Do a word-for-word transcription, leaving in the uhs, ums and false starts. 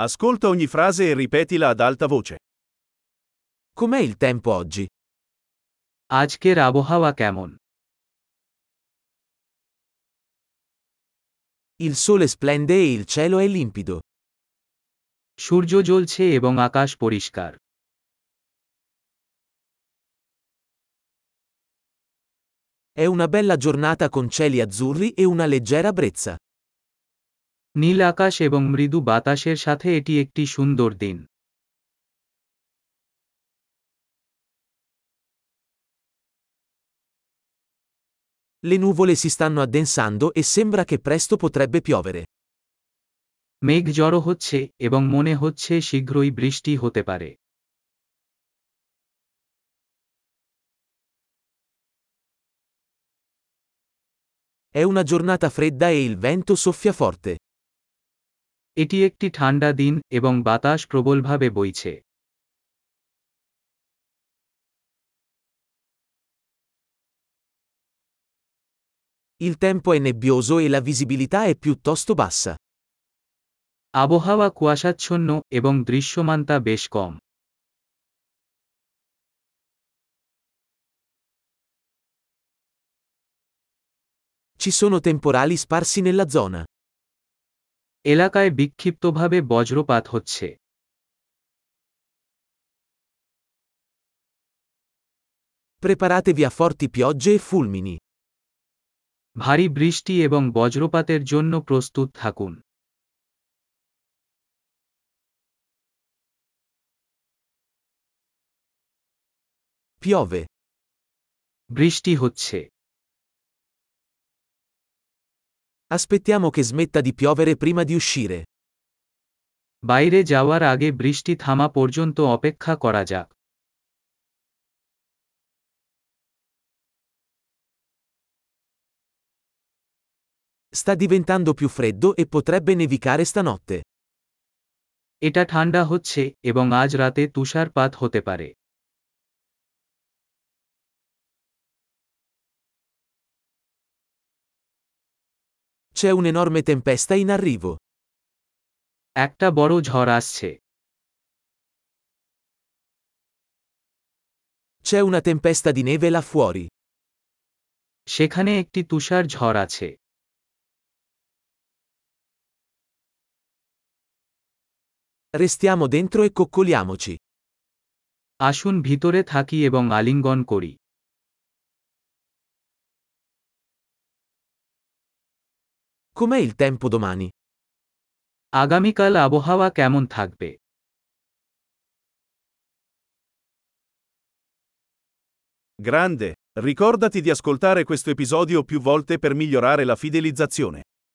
Ascolta ogni frase e ripetila ad alta voce. Com'è il tempo oggi? Ajker আবহাওয়া কেমন? Il sole splende e il cielo è limpido. সূর্য জ্বলছে এবং আকাশ পরিষ্কার. È una bella giornata con cieli azzurri e una leggera brezza. নীল আকাশ এবং মৃদু বাতাসের সাথে এটি একটি সুন্দর দিন. Le nuvole si stanno addensando e sembra che presto potrebbe piovere. মেঘ জড়ো হচ্ছে এবং মনে হচ্ছে শীঘ্রই বৃষ্টি হতে পারে. È una giornata fredda e il vento soffia forte. এটি একটি ঠান্ডা দিন এবং বাতাস প্রবলভাবে বইছে. Il tempo è nebbioso e la visibilità è piuttosto bassa. আবহাওয়া কুয়াশাচ্ছন্ন এবং দৃশ্যমানতা বেশ কম. Ci sono temporali sparsi nella zona. এলাকায় বিক্ষিপ্তভাবে বজ্রপাত হচ্ছে. Preparatevi a forti piogge e fulmini. ভারী বৃষ্টি এবং বজ্রপাতের জন্য প্রস্তুত থাকুন. Piove. বৃষ্টি হচ্ছে. Aspettiamo che smetta di piovere prima di uscire. বাইরে যাওয়ার আগে বৃষ্টি থামা পর্যন্ত অপেক্ষা করা যাক. Sta diventando più freddo e potrebbe nevicare stanotte. এটা ঠান্ডা হচ্ছে এবং আজ রাতে তুষারপাত হতে পারে. C'è un'enorme tempesta in arrivo. একটা বড় ঝড় আসছে. C'è una tempesta di neve là fuori. সেখানে একটি তুষার ঝড় আছে. Restiamo dentro e coccoliamoci. আসুন ভিতরে থাকি এবং আলিঙ্গন করি. Com'è il tempo domani? আগামীকাল আবহাওয়া কেমন থাকবে? Grande! Ricordati di ascoltare questo episodio più volte per migliorare la fidelizzazione.